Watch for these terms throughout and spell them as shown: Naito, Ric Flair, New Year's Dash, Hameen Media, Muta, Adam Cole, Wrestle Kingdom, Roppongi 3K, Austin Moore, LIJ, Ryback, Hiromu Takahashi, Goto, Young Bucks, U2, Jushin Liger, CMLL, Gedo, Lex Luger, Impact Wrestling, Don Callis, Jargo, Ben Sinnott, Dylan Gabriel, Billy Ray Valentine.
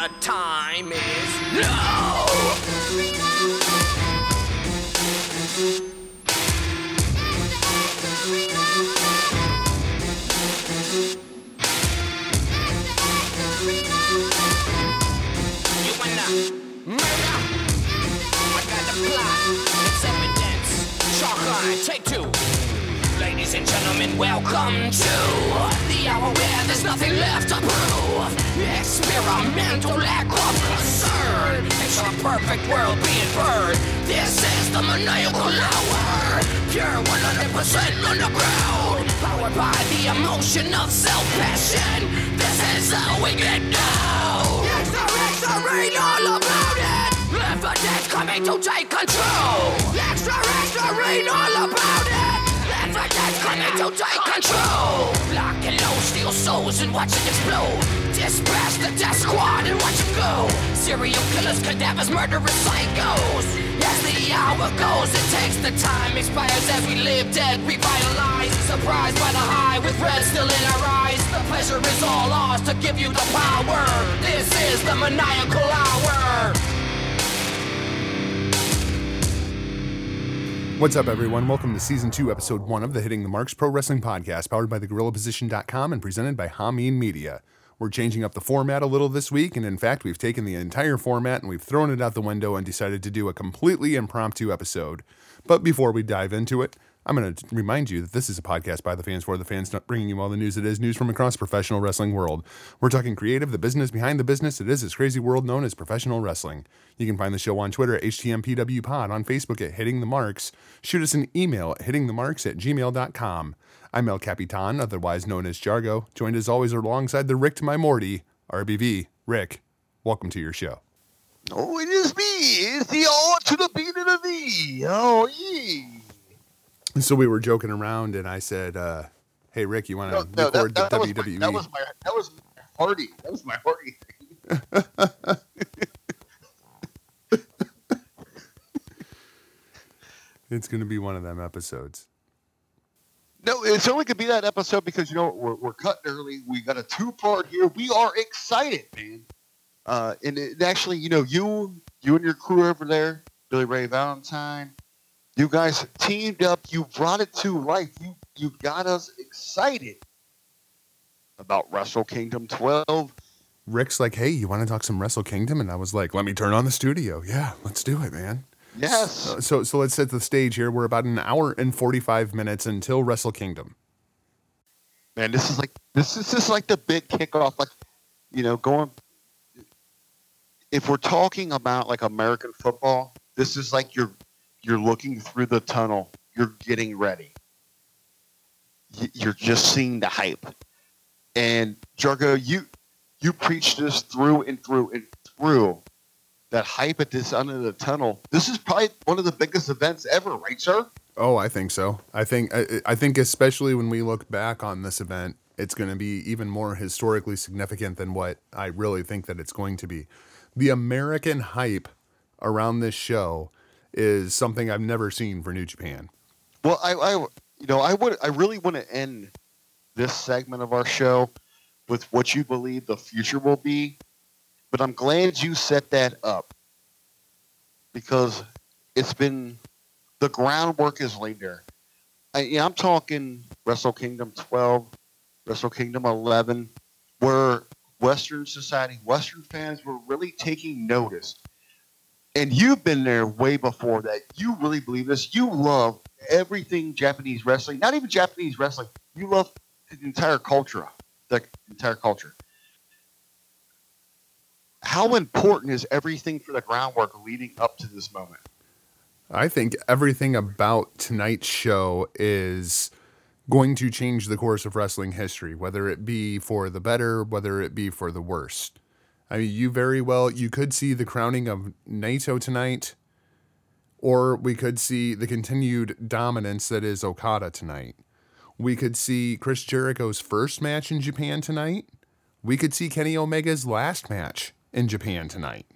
The time is now! You wanna murder? I got the plot. It's evidence. Chalk line, take two. Ladies and gentlemen, welcome to the hour where there's nothing left to prove. Experimental lack of concern. It's our perfect world being burned. This is the maniacal hour. Pure 100% underground. Powered by the emotion of self-passion. This is how we get down. X-ray all about it. Live for death coming to take control. X-ray all about it. That's coming to take control. Lock and load, steal souls and watch it explode. Dispatch the death squad and watch it go. Serial killers, cadavers, murderous psychos. As the hour goes, it takes the time. Expires as we live, dead, revitalize. Surprised by the high with red still in our eyes. The pleasure is all ours to give you the power. This is the maniacal hour. What's up, everyone? Welcome to Season 2, Episode 1 of the Hitting the Marks Pro Wrestling Podcast, powered by TheGorillaPosition.com and presented by Hameen Media. We're changing up the format a little this week, and in fact, we've taken the entire format and we've thrown it out the window and decided to do a completely impromptu episode. But before we dive into it, I'm going to remind you that this is a podcast by the fans for the fans, not bringing you all the news that is news from across the professional wrestling world. We're talking creative, the business behind the business. It is this crazy world known as professional wrestling. You can find the show on Twitter at HTMPWPod, on Facebook at Hitting the Marks. Shoot us an email at hittingthemarks@gmail.com. I'm El Capitan, otherwise known as Jargo, joined as always alongside the Rick to my Morty, RBV. Rick, welcome to your show. Oh, it is me. It's the all to the beat of the V. Oh, yeah. And so we were joking around, and I said, hey, Rick, you want to record the WWE? That was my party. That was my party thing. It's going to be one of them episodes. No, it's only going to be that episode because, you know, we're cutting early. We got a two-part here. We are excited, man. And it, actually, you know, you and your crew over there, Billy Ray Valentine, you guys teamed up. You brought it to life. You got us excited about Wrestle Kingdom 12. Rick's like, hey, you want to talk some Wrestle Kingdom? And I was like, let me turn on the studio. Yeah, let's do it, man. Yes. So let's set the stage here. We're about an hour and 45 minutes until Wrestle Kingdom. Man, this is like the big kickoff. Like, you know, going. If we're talking about like American football, this is like your. You're looking through the tunnel. You're getting ready. You're just seeing the hype. And Jargo, you preach this through and through and through. That hype at this end of the tunnel. This is probably one of the biggest events ever, right, sir? Oh, I think so. I think especially when we look back on this event, it's going to be even more historically significant than what I really think that it's going to be. The American hype around this show is something I've never seen for New Japan. Well, I really want to end this segment of our show with what you believe the future will be, but I'm glad you set that up because it's been the groundwork is laid there. I'm talking Wrestle Kingdom 12, Wrestle Kingdom 11, where Western society, Western fans were really taking notice. And you've been there way before that. You really believe this. You love everything Japanese wrestling. Not even Japanese wrestling. You love the entire culture. The entire culture. How important is everything for the groundwork leading up to this moment? I think everything about tonight's show is going to change the course of wrestling history, whether it be for the better, whether it be for the worst. I mean, you could see the crowning of Naito tonight, or we could see the continued dominance that is Okada tonight. We could see Chris Jericho's first match in Japan tonight. We could see Kenny Omega's last match in Japan tonight.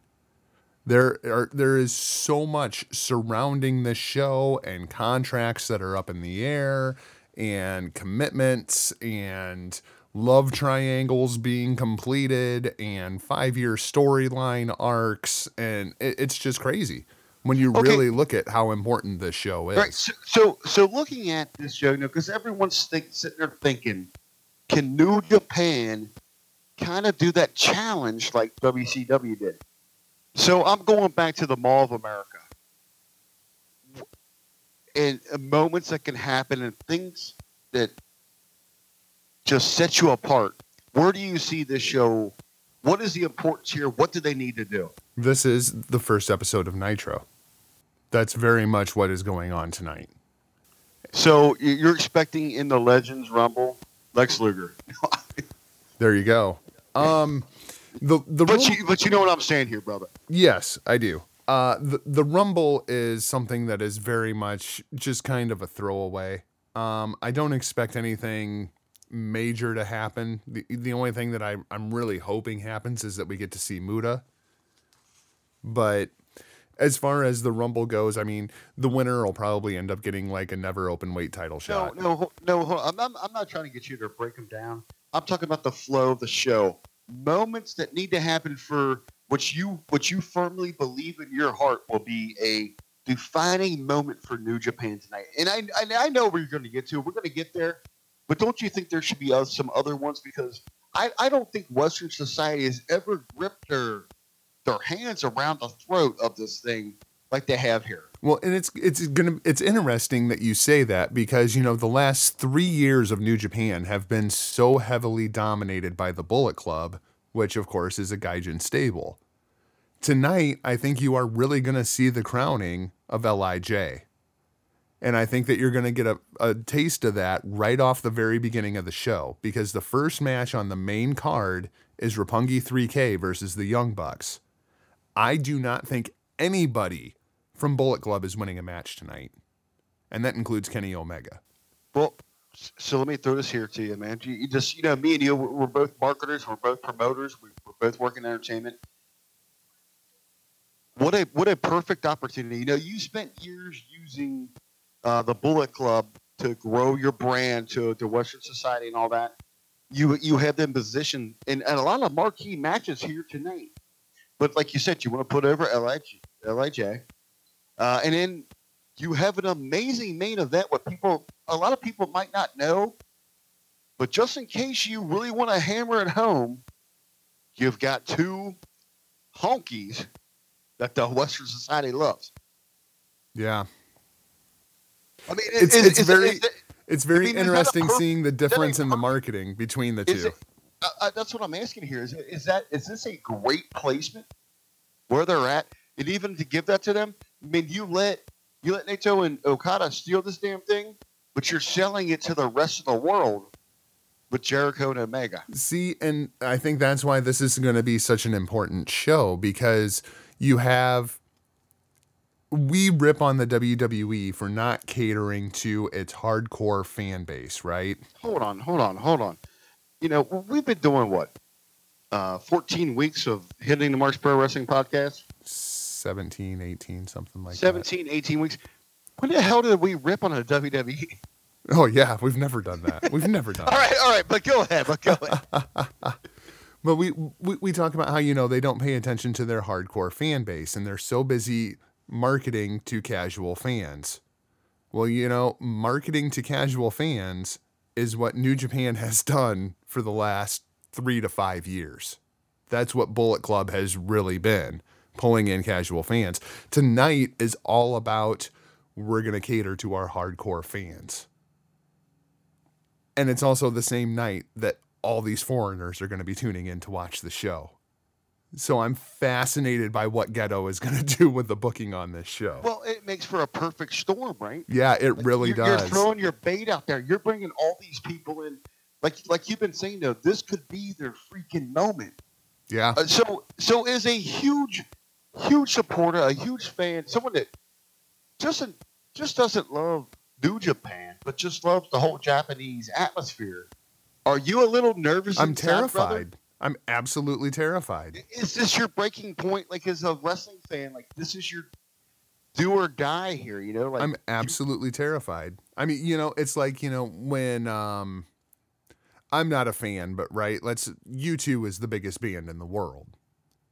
There is so much surrounding this show and contracts that are up in the air and commitments and love triangles being completed and 5-year storyline arcs, and it's just crazy when you really look at how important this show is. Right. So looking at this show, you know, because everyone's sitting there thinking, can New Japan kind of do that challenge like WCW did? So I'm going back to the Mall of America and moments that can happen and things that just set you apart. Where do you see this show? What is the importance here? What do they need to do? This is the first episode of Nitro. That's very much what is going on tonight. So you're expecting in the Legends Rumble, Lex Luger. There you go. But you know what I'm saying here, brother. Yes, I do. The Rumble is something that is very much just kind of a throwaway. I don't expect anything major to happen. The only thing that I'm really hoping happens is that we get to see Muta. But as far as the Rumble goes, I mean, the winner will probably end up getting like a never open weight title shot. No. I'm not trying to get you to break them down. I'm talking about the flow of the show. Moments that need to happen for what you firmly believe in your heart will be a defining moment for New Japan tonight. And I know where you're going to get to. We're going to get there. But don't you think there should be some other ones? Because I don't think Western society has ever gripped their hands around the throat of this thing like they have here. Well, and it's interesting that you say that because, you know, the last 3 years of New Japan have been so heavily dominated by the Bullet Club, which, of course, is a Gaijin stable. Tonight, I think you are really going to see the crowning of LIJ. And I think that you're going to get a taste of that right off the very beginning of the show, because the first match on the main card is Roppongi 3K versus the Young Bucks. I do not think anybody from Bullet Club is winning a match tonight, and that includes Kenny Omega. Well, so let me throw this here to you, man. You just, you know, me and you, we're both marketers, we're both promoters, we're both working in entertainment. What a perfect opportunity. You know, you spent years using the Bullet Club to grow your brand to Western society and all that. You have them positioned in a lot of marquee matches here tonight. But like you said, you want to put over LIJ. And then you have an amazing main event with people, a lot of people might not know. But just in case you really want to hammer it home, you've got two honkies that the Western society loves. Yeah. I mean, it's very interesting seeing the difference in the marketing between the two. That's what I'm asking here. Is this a great placement where they're at? And even to give that to them, I mean, you let Naito and Okada steal this damn thing, but you're selling it to the rest of the world with Jericho and Omega. See, and I think that's why this is going to be such an important show, because you have... We rip on the WWE for not catering to its hardcore fan base, right? Hold on. You know, we've been doing what? 14 weeks of Hitting the Marks Pro Wrestling Podcast? 17, 18, something like 17, that. 17, 18 weeks. When the hell did we rip on the WWE? Oh, yeah. We've never done that. All right. But go ahead. But we talk about how, you know, they don't pay attention to their hardcore fan base, and they're so busy marketing to casual fans. Well, you know, marketing to casual fans is what New Japan has done for the last 3 to 5 years. That's what Bullet Club has really been, pulling in casual fans. Tonight is all about, we're going to cater to our hardcore fans. And it's also the same night that all these foreigners are going to be tuning in to watch the show. So I'm fascinated by what Gedo is going to do with the booking on this show. Well, it makes for a perfect storm, right? Yeah, it really does. You're throwing your bait out there. You're bringing all these people in. Like you've been saying, though, this could be their freaking moment. Yeah. So is a huge supporter, a huge fan, someone that just doesn't love New Japan, but just loves the whole Japanese atmosphere. Are you a little nervous? I'm terrified. Brother? I'm absolutely terrified. Is this your breaking point? Like, as a wrestling fan, like, this is your do or die here, you know? Like, I'm absolutely terrified. I mean, you know, it's like, you know, when I'm not a fan, but right, let's U2 is the biggest band in the world,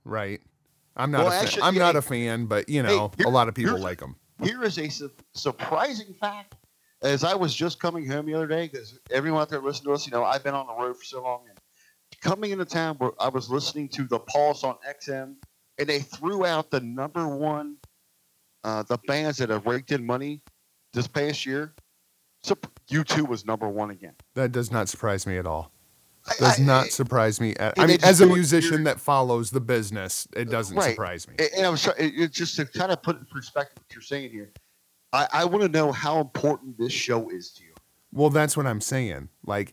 right? I'm not a fan, but you know, a lot of people like them. Here is a surprising fact. As I was just coming home the other day, because everyone out there listening to us, you know, I've been on the road for so long. And coming into town, where I was listening to The Pulse on XM, and they threw out the number one, the bands that have raked in money this past year. So U2 was number one again. That does not surprise me at all. Does not surprise me. I mean, as a musician that follows the business, it doesn't surprise me. And I'm sorry, it just to kind of put in perspective what you're saying here. I want to know how important this show is to you. Well, that's what I'm saying. Like,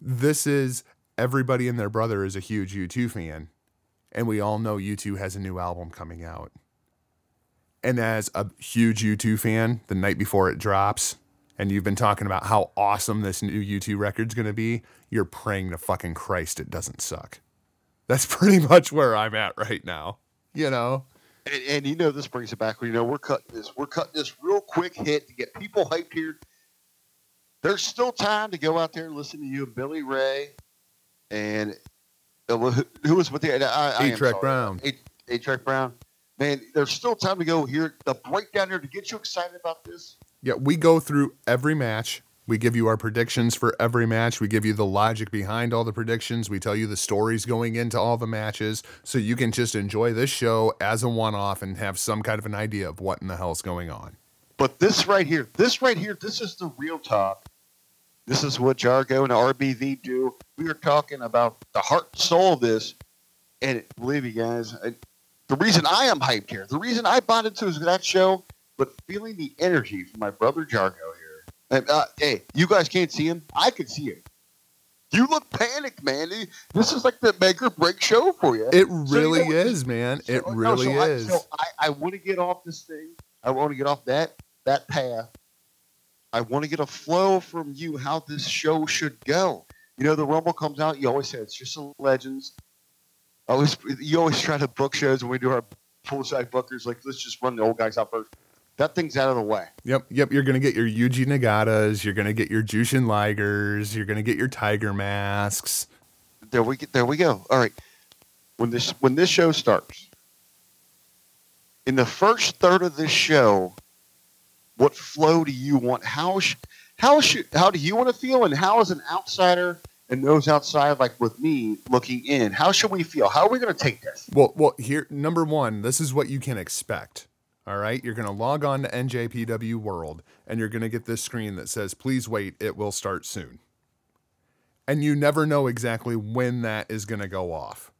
this is everybody and their brother is a huge U2 fan, and we all know U2 has a new album coming out. And as a huge U2 fan, the night before it drops, and you've been talking about how awesome this new U2 record's going to be, you're praying to fucking Christ it doesn't suck. That's pretty much where I'm at right now, you know? And you know, this brings it back. You know, we're cutting this real quick hit to get people hyped here. There's still time to go out there and listen to you, Billy Ray, and who was with the A-Trek Brown. A-Trek Brown. Man, there's still time to go here. The breakdown here to get you excited about this. Yeah, we go through every match. We give you our predictions for every match. We give you the logic behind all the predictions. We tell you the stories going into all the matches so you can just enjoy this show as a one-off and have some kind of an idea of what in the hell's going on. But this right here, this is the real talk. This is what Jargo and RBV do. We are talking about the heart and soul of this. And believe me, guys, the reason I am hyped here, the reason I bonded to is that show, but feeling the energy from my brother Jargo here. And, hey, you guys can't see him. I can see him. You look panicked, man. This is like the make or break show for you. It really is, man. It really is. I want to get off this thing. I want to get off that path. I want to get a flow from you how this show should go. You know, the Rumble comes out. You always say it's just a Legends. You always try to book shows when we do our poolside bookers. Like, let's just run the old guys out first. That thing's out of the way. Yep. You're going to get your Yuji Nagatas. You're going to get your Jushin Ligers. You're going to get your Tiger Masks. There we go. All right. When this show starts, in the first third of this show, what flow do you want? How do you want to feel? And how is an outsider and those outside, like with me, looking in? How should we feel? How are we going to take this? Well, here, number one, this is what you can expect. All right, you're going to log on to NJPW World, and you're going to get this screen that says, please wait, it will start soon. And you never know exactly when that is going to go off.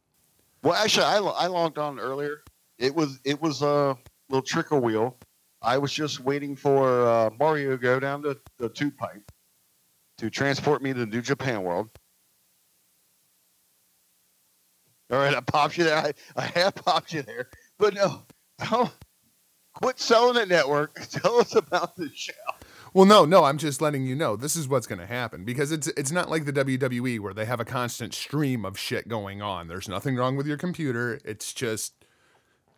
Well, actually, I logged on earlier. It was a little trickle wheel. I was just waiting for Mario to go down to the tube pipe to transport me to New Japan World. All right, I popped you there. I have popped you there. But no. Quit selling it, network. Tell us about the show. Well, no, I'm just letting you know this is what's going to happen, because it's not like the WWE where they have a constant stream of shit going on. There's nothing wrong with your computer. It's just,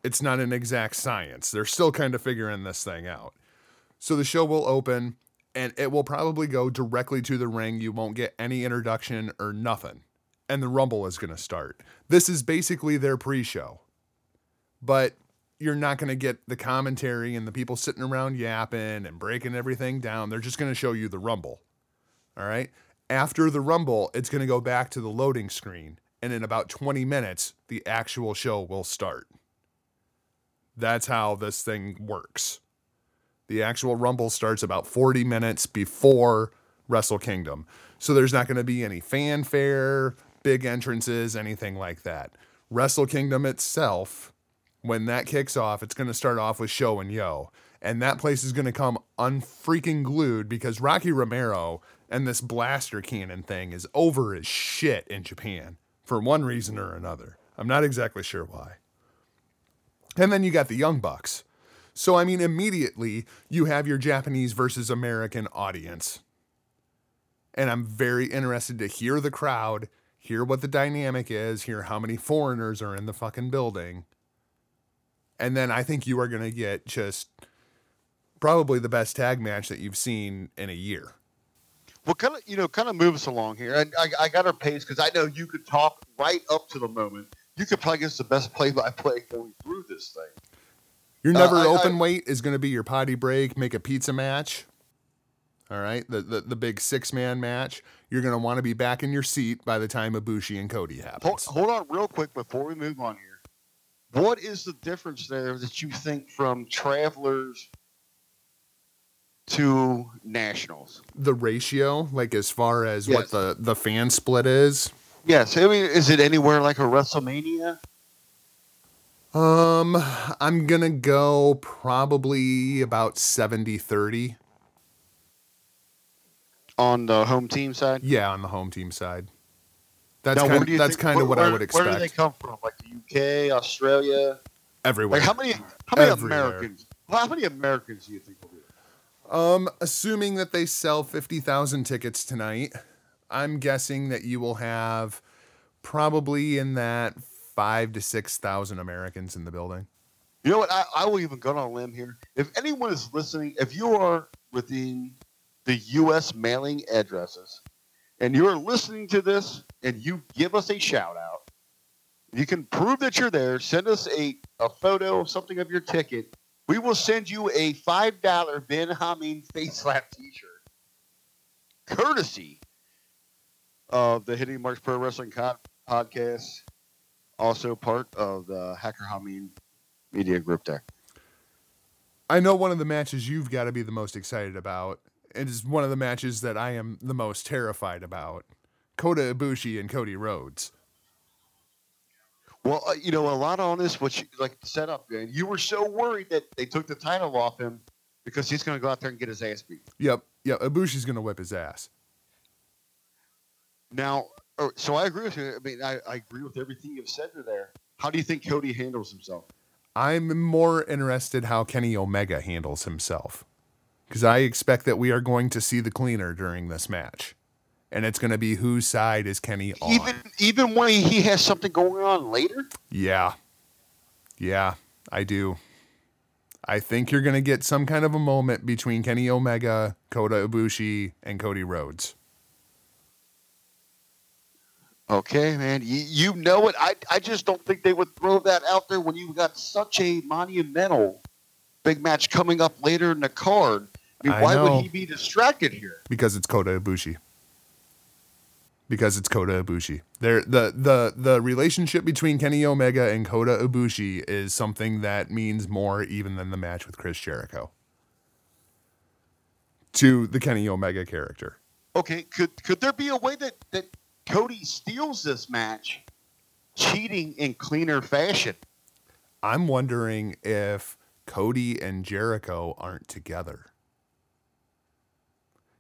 it's not an exact science. They're still kind of figuring this thing out. So the show will open, and it will probably go directly to the ring. You won't get any introduction or nothing. And the Rumble is going to start. This is basically their pre-show. But you're not going to get the commentary and the people sitting around yapping and breaking everything down. They're just going to show you the Rumble. All right. After the Rumble, it's going to go back to the loading screen. And in about 20 minutes, the actual show will start. That's how this thing works. The actual Rumble starts about 40 minutes before Wrestle Kingdom. So there's not going to be any fanfare, big entrances, anything like that. Wrestle Kingdom itself, when that kicks off, it's going to start off with Sho and Yo. And that place is going to come unfreaking glued, because Rocky Romero and this blaster cannon thing is over as shit in Japan for one reason or another. I'm not exactly sure why. And then you got the Young Bucks. So, I mean, immediately you have your Japanese versus American audience. And I'm very interested to hear the crowd, hear what the dynamic is, hear how many foreigners are in the fucking building. And then I think you are going to get just probably the best tag match that you've seen in a year. Well, kind of move us along here. And I got our pace because I know you could talk right up to the moment. You could probably give us the best play-by-play going through this thing. Your never open weight is going to be your potty break, make a pizza match. All right, the big six-man match. You're going to want to be back in your seat by the time Ibushi and Cody happens. Hold on real quick before we move on here. What is the difference there that you think from Travelers to Nationals? The ratio, like as far as what the fan split is? Yes. I mean, is it anywhere like a WrestleMania? I'm going to go probably about 70-30. On the home team side? Yeah, on the home team side. That's kind of what I would expect. Where do they come from? Like the UK, Australia? Everywhere. Like how many Americans? Well, how many Americans do you think will do it? Assuming that they sell 50,000 tickets tonight, I'm guessing that you will have probably in that 5,000 to 6,000 Americans in the building. You know what? I will even go on a limb here. If anyone is listening, if you are within the U.S. mailing addresses, and you're listening to this, and you give us a shout-out, you can prove that you're there. Send us a photo of something of your ticket. We will send you a $5 Ben Hameen Face Slap T-shirt, courtesy of the Hitting Marks Pro Wrestling Podcast, also part of the Hacker Hameen Media Group there. I know one of the matches you've got to be the most excited about. It is one of the matches that I am the most terrified about. Kota Ibushi and Cody Rhodes. Well, a lot on this, what you like set up, man. You were so worried that they took the title off him because he's going to go out there and get his ass beat. Yep. Ibushi's going to whip his ass. Now, so I agree with you. I mean, I agree with everything you've said there. How do you think Cody handles himself? I'm more interested how Kenny Omega handles himself, because I expect that we are going to see the cleaner during this match. And it's going to be whose side is Kenny on. Even when he has something going on later? Yeah, I do. I think you're going to get some kind of a moment between Kenny Omega, Kota Ibushi, and Cody Rhodes. Okay, man. You know it. I just don't think they would throw that out there when you've got such a monumental big match coming up later in the card. I mean, why would he be distracted here? Because it's Kota Ibushi. The relationship between Kenny Omega and Kota Ibushi is something that means more even than the match with Chris Jericho to the Kenny Omega character. Okay, could there be a way that Cody steals this match, cheating in cleaner fashion? I'm wondering if Cody and Jericho aren't together,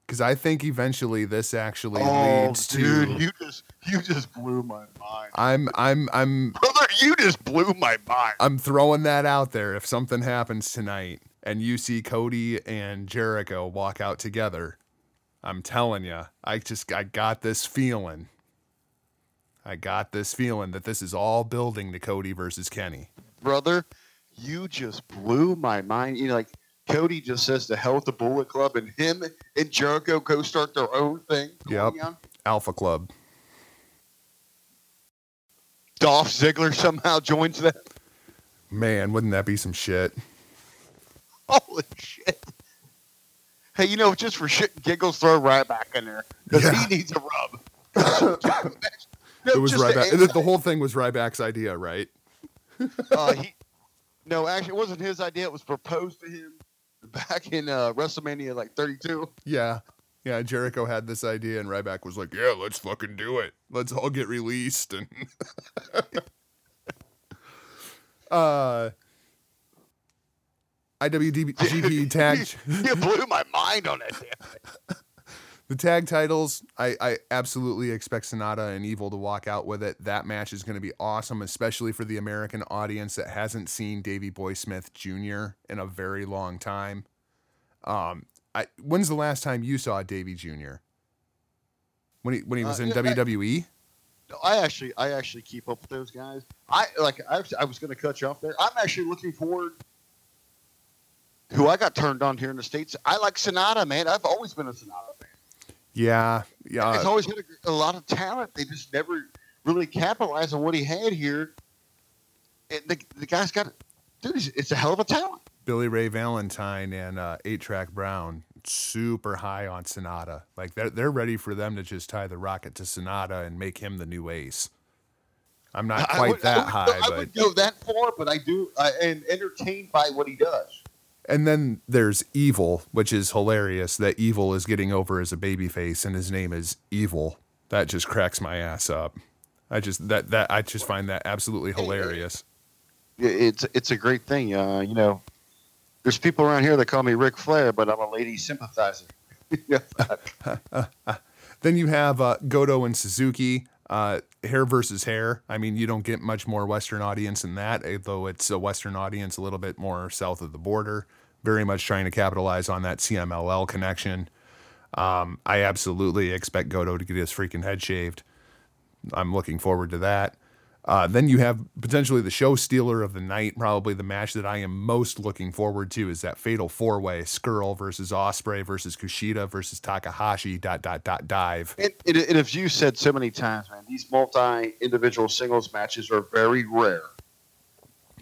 because I think eventually this actually leads to. Dude, you just blew my mind. I'm brother, you just blew my mind. I'm throwing that out there. If something happens tonight and you see Cody and Jericho walk out together, I'm telling you, I got this feeling. I got this feeling that this is all building to Cody versus Kenny. Brother, you just blew my mind. You know, like, Cody just says the hell with the Bullet Club, and him and Jericho go start their own thing. Yep. Alpha Club. Dolph Ziggler somehow joins that. Man, wouldn't that be some shit? Holy shit. Hey, just for shit and giggles, throw Ryback back in there. Because he needs a rub. It was Ryback. The whole thing was Ryback's idea, right? No, actually, it wasn't his idea. It was proposed to him back in WrestleMania, like 32. Yeah. Jericho had this idea, and Ryback was like, "Yeah, let's fucking do it. Let's all get released." And IWGP tag. You blew my mind on that. Damn it. The tag titles, I absolutely expect Sonata and Evil to walk out with it. That match is going to be awesome, especially for the American audience that hasn't seen Davey Boy Smith Jr. in a very long time. When's the last time you saw Davey Jr.? When he was in WWE? I actually keep up with those guys. I was going to cut you off there. I'm actually looking forward. Who I got turned on here in the States? I like Sonata, man. I've always been a Sonata fan. Yeah. He's always had a lot of talent. They just never really capitalized on what he had here. And the guy's got, dude, it's a hell of a talent. Billy Ray Valentine and A-Trek Brown, super high on Sonata. Like, they're ready for them to just tie the rocket to Sonata and make him the new ace. I'm not quite high. I would go that far, but I do am entertained by what he does. And then there's Evil, which is hilarious that Evil is getting over as a babyface and his name is Evil. That just cracks my ass up. I just find that absolutely hilarious. It's a great thing. You know, there's people around here that call me Ric Flair, but I'm a lady sympathizer. Then you have Goto and Suzuki, hair versus hair. I mean, you don't get much more Western audience than that, though it's a Western audience a little bit more south of the border, very much trying to capitalize on that CMLL connection. I absolutely expect Goto to get his freaking head shaved. I'm looking forward to that. Then you have potentially the show stealer of the night. Probably the match that I am most looking forward to is that fatal four-way: Scurll versus Ospreay versus Kushida versus Takahashi. Dive. And if you said so many times, man, these multi-individual singles matches are very rare.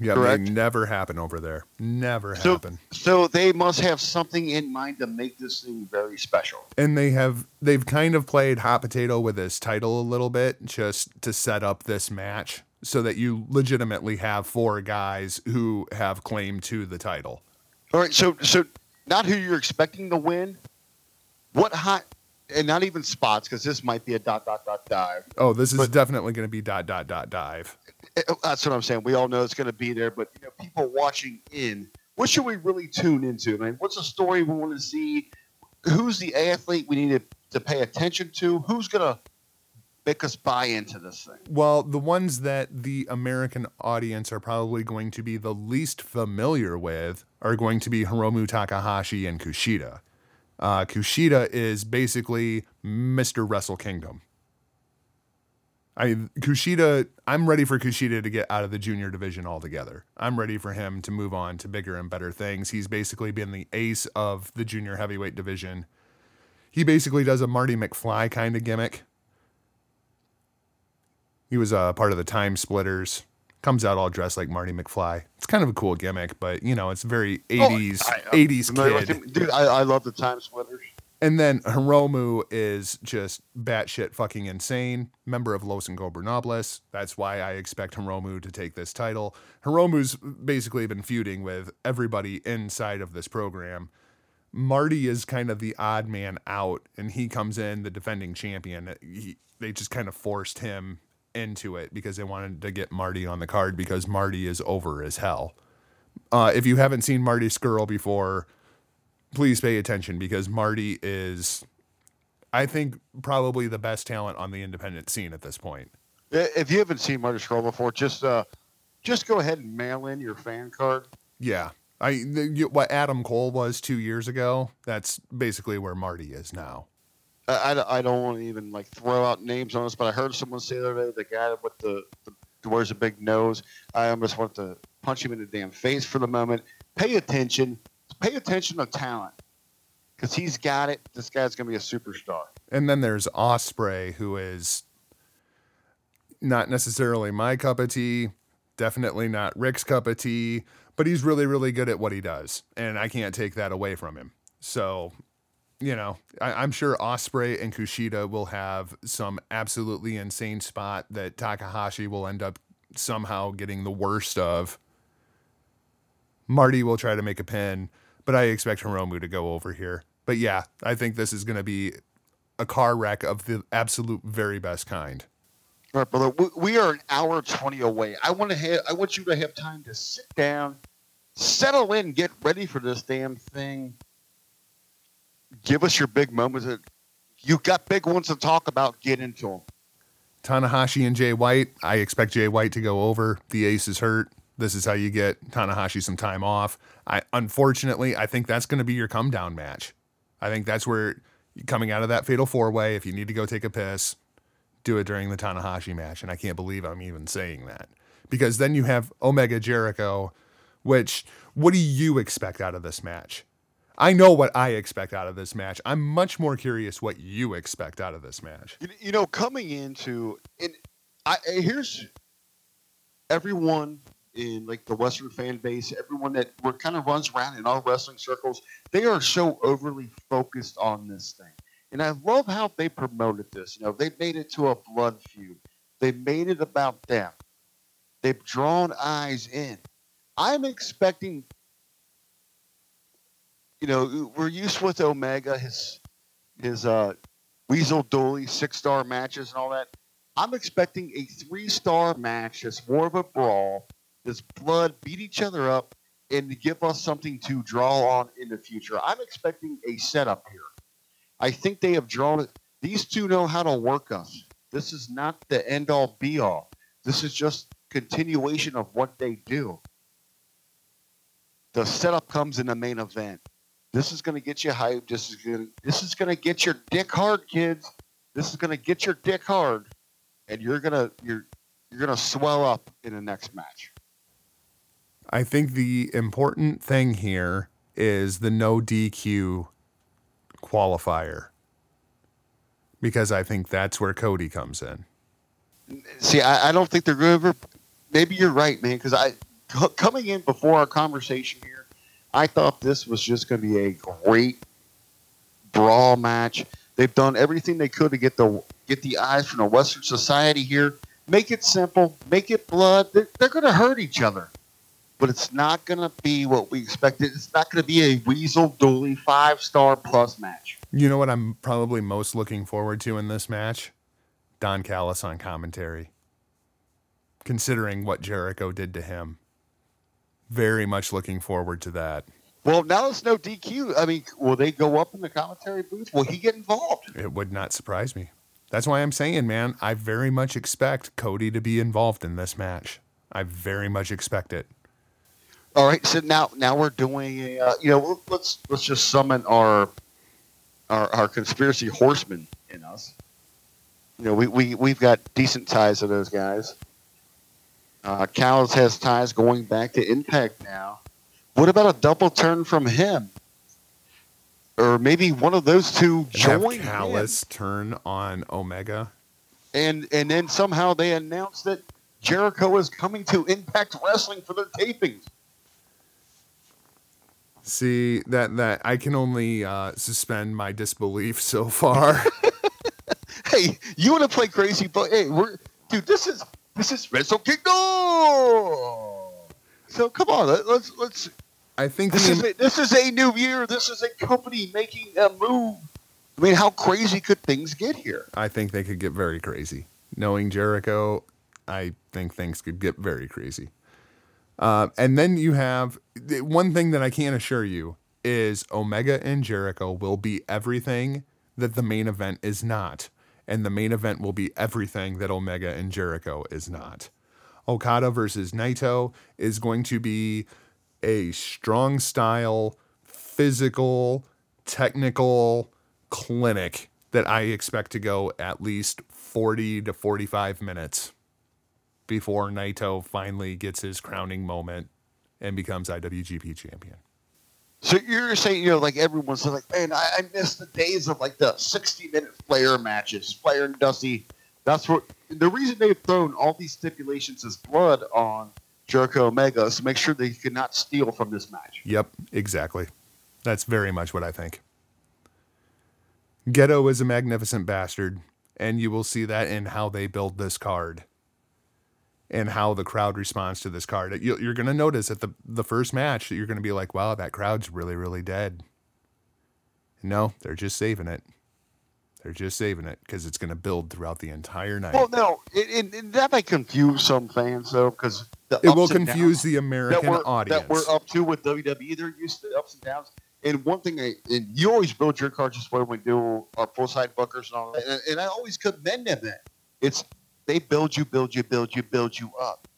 Yeah, correct? They never happen over there. Never happen. So they must have something in mind to make this thing very special. And they've kind of played hot potato with this title a little bit just to set up this match so that you legitimately have four guys who have claim to the title. All right, so not who you're expecting to win. What hot and not even spots, because this might be a dive. Oh, this is definitely going to be dive. That's what I'm saying. We all know it's going to be there, but you know, people watching in, what should we really tune into? I mean, what's the story we want to see? Who's the athlete we need to pay attention to? Who's going to make us buy into this thing? Well, the ones that the American audience are probably going to be the least familiar with are going to be Hiromu Takahashi and Kushida. Kushida is basically Mr. Wrestle Kingdom. I'm ready for Kushida to get out of the junior division altogether. I'm ready for him to move on to bigger and better things. He's basically been the ace of the junior heavyweight division. He basically does a Marty McFly kind of gimmick. He was a part of the Time Splitters. Comes out all dressed like Marty McFly. It's kind of a cool gimmick, but you know, it's very 80s, 80s kid. Dude, I love the Time Splitters. And then Hiromu is just batshit fucking insane, member of Los Ingobernables. That's why I expect Hiromu to take this title. Hiromu's basically been feuding with everybody inside of this program. Marty is kind of the odd man out, and he comes in the defending champion. They just kind of forced him into it because they wanted to get Marty on the card because Marty is over as hell. If you haven't seen Marty Scurll before, please pay attention because Marty is, I think, probably the best talent on the independent scene at this point. If you haven't seen Marty Scurll before, just go ahead and mail in your fan card. Yeah. What Adam Cole was 2 years ago, that's basically where Marty is now. I don't want to even like throw out names on this, but I heard someone say the other day, the guy with the wears a big nose, I almost want to punch him in the damn face for the moment. Pay attention to talent because he's got it. This guy's going to be a superstar. And then there's Ospreay, who is not necessarily my cup of tea, definitely not Rick's cup of tea, but he's really, really good at what he does. And I can't take that away from him. So, you know, I'm sure Ospreay and Kushida will have some absolutely insane spot that Takahashi will end up somehow getting the worst of. Marty will try to make a pin, but I expect Hiromu to go over here. But yeah, I think this is going to be a car wreck of the absolute very best kind. All right, brother, we are an hour 20 away. I want you to have time to sit down, settle in, get ready for this damn thing. Give us your big moments. You've got big ones to talk about. Get into them. Tanahashi and Jay White. I expect Jay White to go over. The ace is hurt. This is how you get Tanahashi some time off. Unfortunately, I think that's going to be your come down match. I think that's where coming out of that fatal four way, if you need to go take a piss, do it during the Tanahashi match. And I can't believe I'm even saying that because then you have Omega Jericho, which what do you expect out of this match? I know what I expect out of this match. I'm much more curious what you expect out of this match. You know, coming into here's everyone in like the Western fan base, everyone that kind of runs around in all wrestling circles, they are so overly focused on this thing. And I love how they promoted this. You know, they made it to a blood feud. They made it about them. They've drawn eyes in. I'm expecting, you know, we're used with Omega, his Weasel Dooley, 6-star matches and all that. I'm expecting a 3-star match that's more of a brawl, that's blood, beat each other up, and to give us something to draw on in the future. I'm expecting a setup here. I think they have drawn it. These two know how to work us. This is not the end-all, be-all. This is just continuation of what they do. The setup comes in the main event. This is going to get you hyped. This is going to get your dick hard, kids. This is going to get your dick hard, and you're going to swell up in the next match. I think the important thing here is the no DQ qualifier, because I think that's where Cody comes in. See, I don't think they're going to. Maybe you're right, man, because coming in before our conversation here, I thought this was just going to be a great brawl match. They've done everything they could to get the eyes from the Western Society here. Make it simple. Make it blood. They're going to hurt each other. But it's not going to be what we expected. It's not going to be a Weasel Dooley 5-star plus match. You know what I'm probably most looking forward to in this match? Don Callis on commentary. Considering what Jericho did to him. Very much looking forward to that. Well, now it's no DQ. I mean, will they go up in the commentary booth? Will he get involved? It would not surprise me. That's why I'm saying, man, I very much expect Cody to be involved in this match. I very much expect it. All right, so now we're doing a let's just summon our conspiracy horsemen in us. You know, we've got decent ties to those guys. Callis has ties going back to Impact now. What about a double turn from him? Or maybe one of those two join Callis turn on Omega. And then somehow they announce that Jericho is coming to Impact Wrestling for their tapings. See, that I can only suspend my disbelief so far. Hey, you want to play crazy? But hey, this is Wrestle Kingdom. So come on, let's. I think this is a new year. This is a company making a move. I mean, how crazy could things get here? I think they could get very crazy. Knowing Jericho, I think things could get very crazy. And then you have one thing that I can assure you is Omega and Jericho will be everything that the main event is not. And the main event will be everything that Omega and Jericho is not. Okada versus Naito is going to be a strong style, physical, technical clinic that I expect to go at least 40 to 45 minutes. Before Naito finally gets his crowning moment and becomes IWGP champion. So you're saying, you know, like everyone's like, man, I miss the days of like the 60-minute Flair matches, Flair and Dusty. That's what the reason they've thrown all these stipulations is blood on Jericho Omega is to make sure they cannot steal from this match. Yep, exactly. That's very much what I think. Ghetto is a magnificent bastard, and you will see that in how they build this card. And how the crowd responds to this card. You're going to notice at the first match that you're going to be like, wow, that crowd's really, really dead. No, they're just saving it. They're just saving it because it's going to build throughout the entire night. Well, no, it that might confuse some fans, though, because it will confuse the American audience. That we're up to with WWE, they're used to the ups and downs. And one thing, and you always build your card just when we do our full-side bookers and all that, and I always commend them that. They build you up.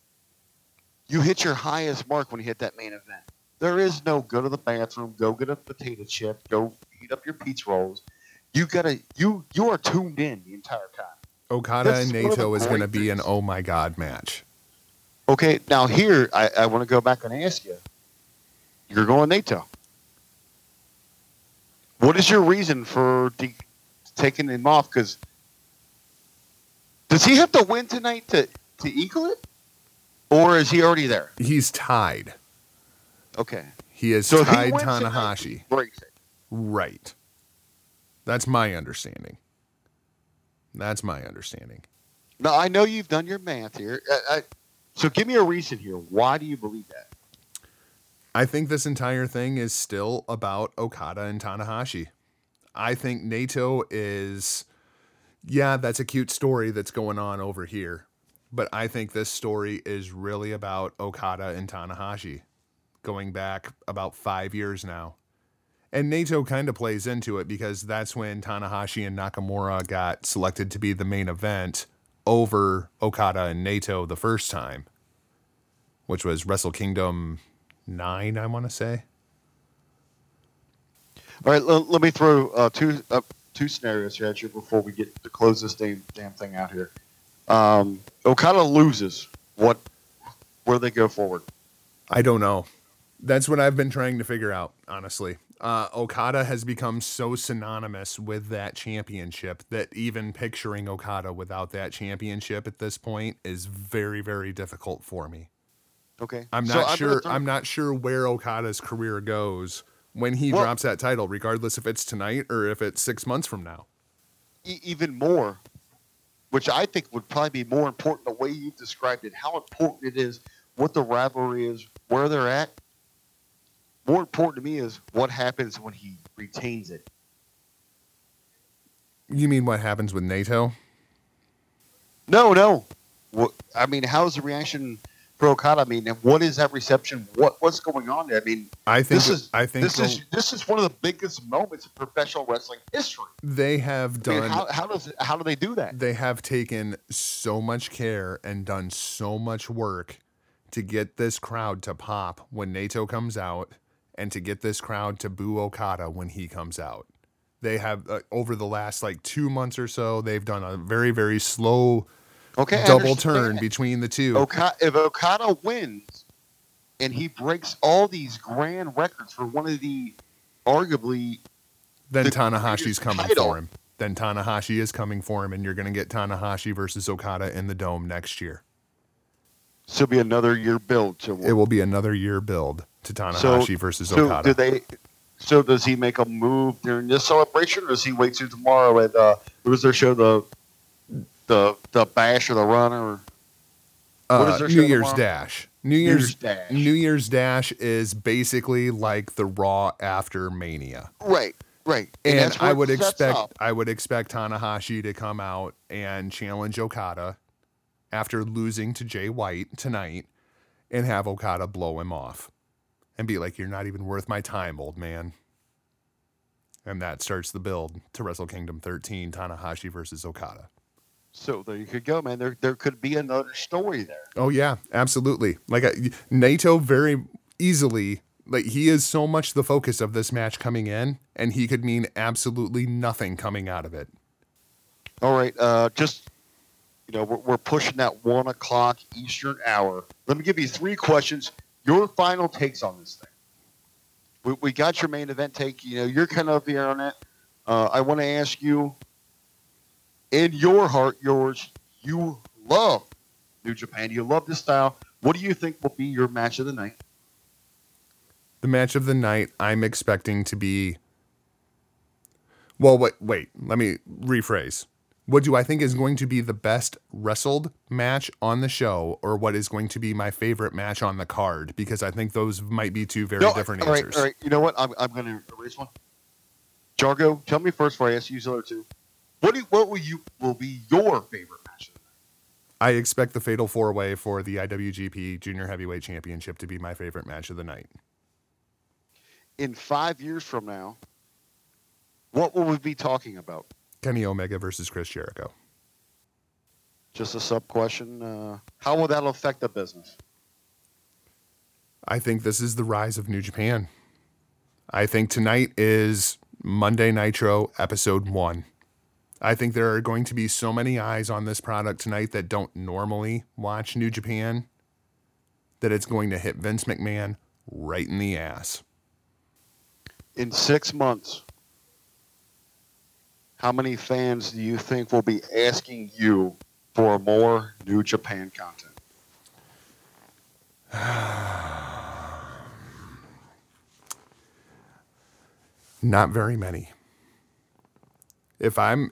You hit your highest mark when you hit that main event. There is no go to the bathroom, go get a potato chip, go heat up your pizza rolls. You are tuned in the entire time. Okada and Naito is going to be an oh my god match. Okay, now here I want to go back and ask you. You're going Naito. What is your reason for taking him off? Because does he have to win tonight to equal it? Or is he already there? He's tied. Okay. He has tied Tanahashi. Breaks it. Right. That's my understanding. Now, I know you've done your math here. So give me a reason here. Why do you believe that? I think this entire thing is still about Okada and Tanahashi. I think Naito is, yeah, that's a cute story that's going on over here. But I think this story is really about Okada and Tanahashi going back about 5 years now. And Naito kind of plays into it because that's when Tanahashi and Nakamura got selected to be the main event over Okada and Naito the first time, which was Wrestle Kingdom 9, I want to say. All right, let me throw two scenarios here at you before we get to close this damn thing out here. Okada loses. Where do they go forward? I don't know. That's what I've been trying to figure out, honestly. Okada has become so synonymous with that championship that even picturing Okada without that championship at this point is very, very difficult for me. Okay. I'm not sure where Okada's career goes when he drops that title, regardless if it's tonight or if it's 6 months from now. Even more, which I think would probably be more important, the way you described it, how important it is, what the rivalry is, where they're at. More important to me is what happens when he retains it. You mean what happens with Naito? No. Well, I mean, how's the reaction for Okada? I mean, what is that reception? What's going on there? I mean, I think this is one of the biggest moments in professional wrestling history. They have done. I mean, how do they do that? They have taken so much care and done so much work to get this crowd to pop when Naito comes out, and to get this crowd to boo Okada when he comes out. They have, over the last 2 months or so, they've done a very, very slow double turn between the two. If Okada wins and he breaks all these grand records for one of the, arguably... Then Tanahashi's coming for him. Then Tanahashi is coming for him, and you're going to get Tanahashi versus Okada in the Dome next year. So it'll be another year build. It will be another year build to Tanahashi versus Okada. So does he make a move during this celebration, or does he wait till tomorrow at what is their show, the Bash or the Runner? New Year's Dash. New Year's Dash is basically like the Raw after Mania. Right. And I would expect Tanahashi to come out and challenge Okada after losing to Jay White tonight, and have Okada blow him off and be like, "You're not even worth my time, old man." And that starts the build to Wrestle Kingdom 13, Tanahashi versus Okada. So there you could go, man. There could be another story there. Oh yeah, absolutely. Naito very easily, he is so much the focus of this match coming in, and he could mean absolutely nothing coming out of it. All right, we're pushing that 1:00 Eastern hour. Let me give you 3 questions. Your final takes on this thing. We got your main event take. You're kind of here on it. I want to ask you, in your heart, you love New Japan. You love this style. What do you think will be your match of the night? The match of the night I'm expecting to be... Well, wait. Let me rephrase. What do I think is going to be the best wrestled match on the show, or what is going to be my favorite match on the card? Because I think those might be two very different answers. All right. You know what? I'm going to erase one. Jargo, tell me first before I ask you the other two. What will be your favorite match of the night? I expect the Fatal 4-Way for the IWGP Junior Heavyweight Championship to be my favorite match of the night. In 5 years from now, what will we be talking about? Kenny Omega versus Chris Jericho. Just a sub question. How will that affect the business? I think this is the rise of New Japan. I think tonight is Monday Nitro episode 1. I think there are going to be so many eyes on this product tonight that don't normally watch New Japan that it's going to hit Vince McMahon right in the ass. In 6 months, how many fans do you think will be asking you for more New Japan content? Not very many. If I'm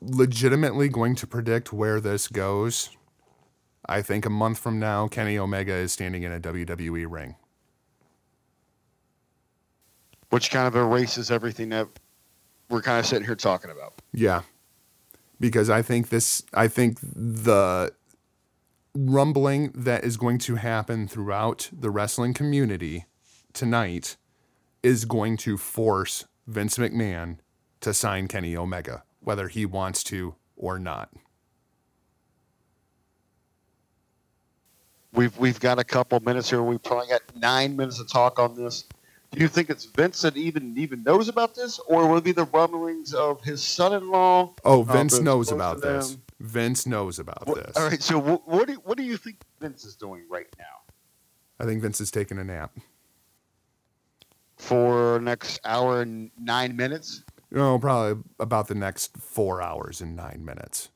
legitimately going to predict where this goes, I think a month from now, Kenny Omega is standing in a WWE ring. Which kind of erases everything that we're kind of sitting here talking about. Yeah. Because I think the rumbling that is going to happen throughout the wrestling community tonight is going to force Vince McMahon to sign Kenny Omega, whether he wants to or not. We've got a couple minutes here. We've probably got 9 minutes to talk on this. Do you think it's Vince that even knows about this, or will it be the rumblings of his son-in-law? Oh, Vince knows about this. Vince knows about this. All right, so what do you think Vince is doing right now? I think Vince is taking a nap. For next hour and 9 minutes? No, probably about the next 4 hours and 9 minutes.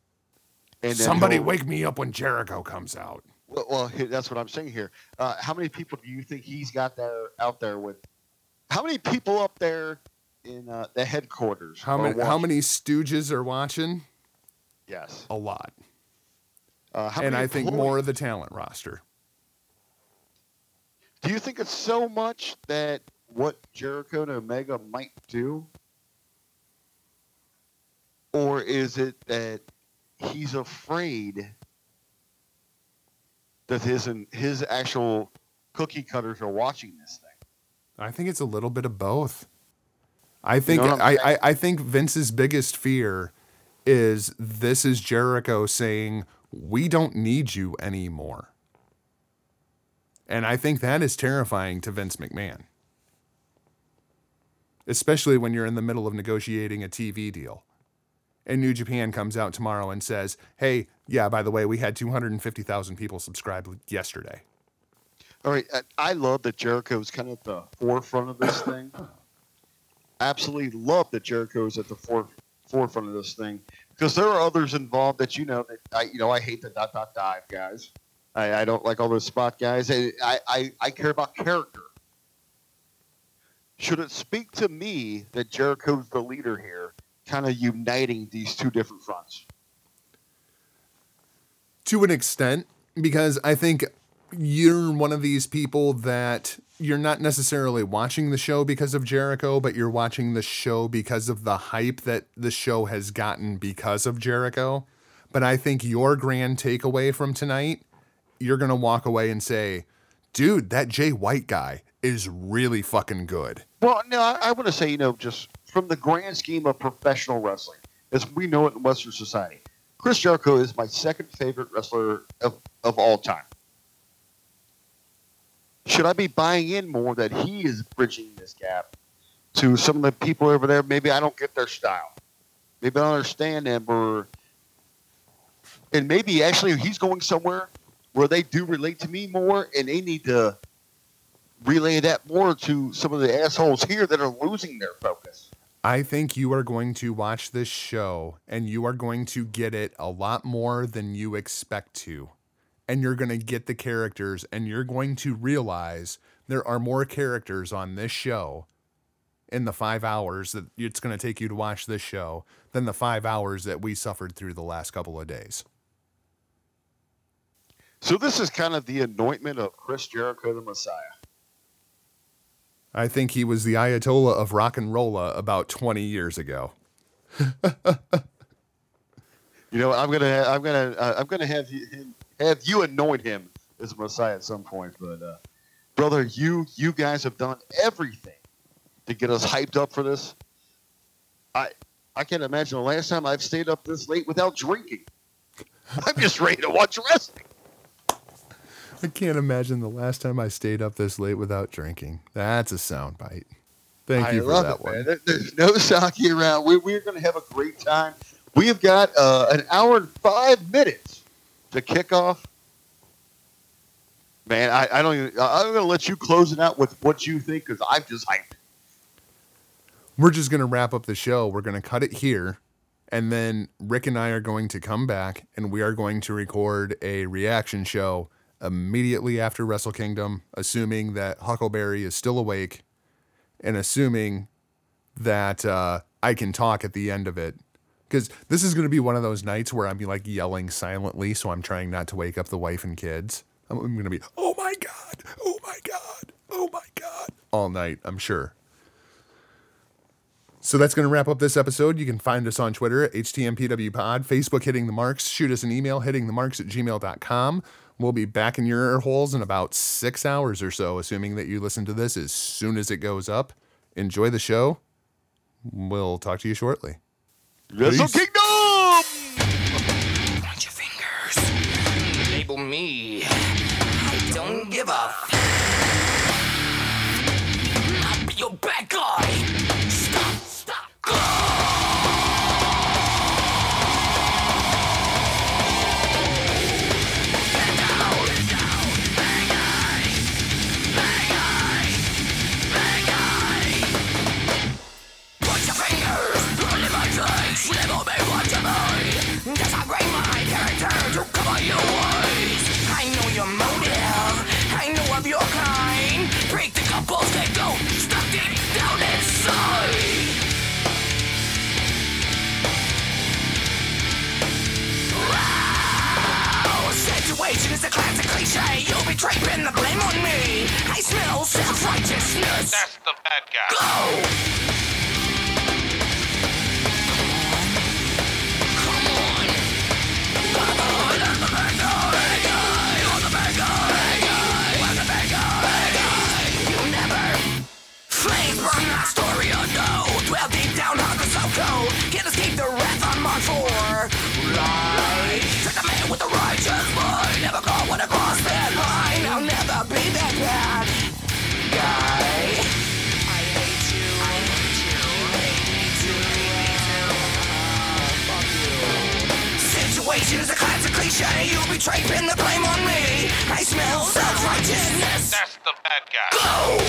And somebody wake me up when Jericho comes out. Well, that's what I'm saying here. How many people do you think he's got there out there with? How many people up there in the headquarters? How many stooges are watching? Yes. A lot. And I think more of the talent roster. Do you think it's so much that what Jericho and Omega might do? Or is it that he's afraid that his actual cookie cutters are watching this thing? I think it's a little bit of both. I think Vince's biggest fear is this is Jericho saying, we don't need you anymore. And I think that is terrifying to Vince McMahon. Especially when you're in the middle of negotiating a TV deal. And New Japan comes out tomorrow and says, hey, yeah, by the way, we had 250,000 people subscribe yesterday. All right. I love that Jericho is kind of at the forefront of this thing. Absolutely love that Jericho is at the forefront of this thing, because there are others involved that, you know, I hate the .. guys. I don't like all those spot guys. I care about character. Should it speak to me that Jericho's the leader here, kind of uniting these two different fronts? To an extent, because I think you're one of these people that you're not necessarily watching the show because of Jericho, but you're watching the show because of the hype that the show has gotten because of Jericho. But I think your grand takeaway from tonight, you're going to walk away and say, dude, that Jay White guy is really fucking good. Well, no, I want to say, just from the grand scheme of professional wrestling, as we know it in Western society, Chris Jericho is my second favorite wrestler of all time. Should I be buying in more that he is bridging this gap to some of the people over there? Maybe I don't get their style. Maybe I don't understand them. And maybe actually he's going somewhere where they do relate to me more, and they need to relay that more to some of the assholes here that are losing their focus. I think you are going to watch this show and you are going to get it a lot more than you expect to. And you're going to get the characters, and you're going to realize there are more characters on this show in the 5 hours that it's going to take you to watch this show than the 5 hours that we suffered through the last couple of days. So this is kind of the anointment of Chris Jericho, the Messiah. I think he was the Ayatollah of rock and rolla about 20 years ago. I'm gonna have you anoint him as Messiah at some point. But brother, you guys have done everything to get us hyped up for this. I can't imagine the last time I've stayed up this late without drinking. I'm just ready to watch wrestling. I can't imagine the last time I stayed up this late without drinking. That's a soundbite. Thank you for that one. There's no sake around. We're going to have a great time. We have got an hour and 5 minutes to kick off. Man, I'm going to let you close it out with what you think, because I'm just hyped. we're just going to wrap up the show. We're going to cut it here. And then Rick and I are going to come back and we are going to record a reaction show immediately after Wrestle Kingdom, assuming that Huckleberry is still awake and assuming that I can talk at the end of it. Because this is going to be one of those nights where I'm like yelling silently, so I'm trying not to wake up the wife and kids. I'm going to be, oh my God, oh my God, oh my God, all night, I'm sure. So that's going to wrap up this episode. You can find us on Twitter at HTMPWPod, Facebook Hitting the Marks, shoot us an email, hittingthemarks@gmail.com. We'll be back in your ear holes in about 6 hours or so, assuming that you listen to this as soon as it goes up. Enjoy the show. We'll talk to you shortly. Wrestle Kingdom! Watch your fingers. Label me. I don't give a f. I'll be your bad guy. Your ways. I know your motive, I know of your kind. Break the couples that go stuck deep down inside. Wow, situation is a classic cliche. You'll be draping the blame on me. I smell self-righteousness. That's the bad guy. Go! Can't escape the wrath I'm on for. Right. Trick a man with a righteous mind. Never caught when I crossed that line. I'll never be that bad guy. I hate you. I hate you. Hate me too. Fuck you. Situation is a classic cliche. You'll be draping the blame on me. I smell self-righteousness. That's the bad guy. Go!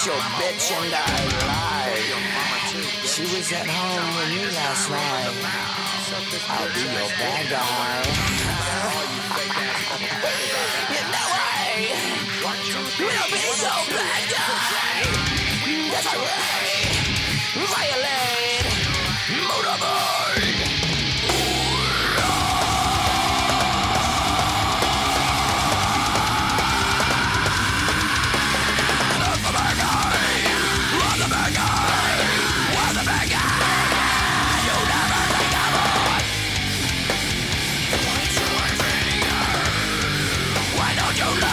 Your bitch and I lied. She was at home with me last night. I'll be your bad guy. You know I will be so bad guy. That's right. Violate motorboard.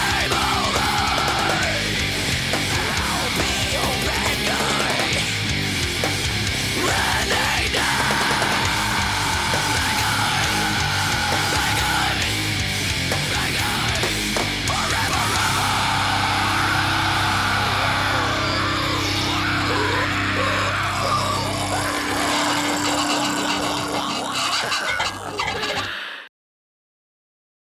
You're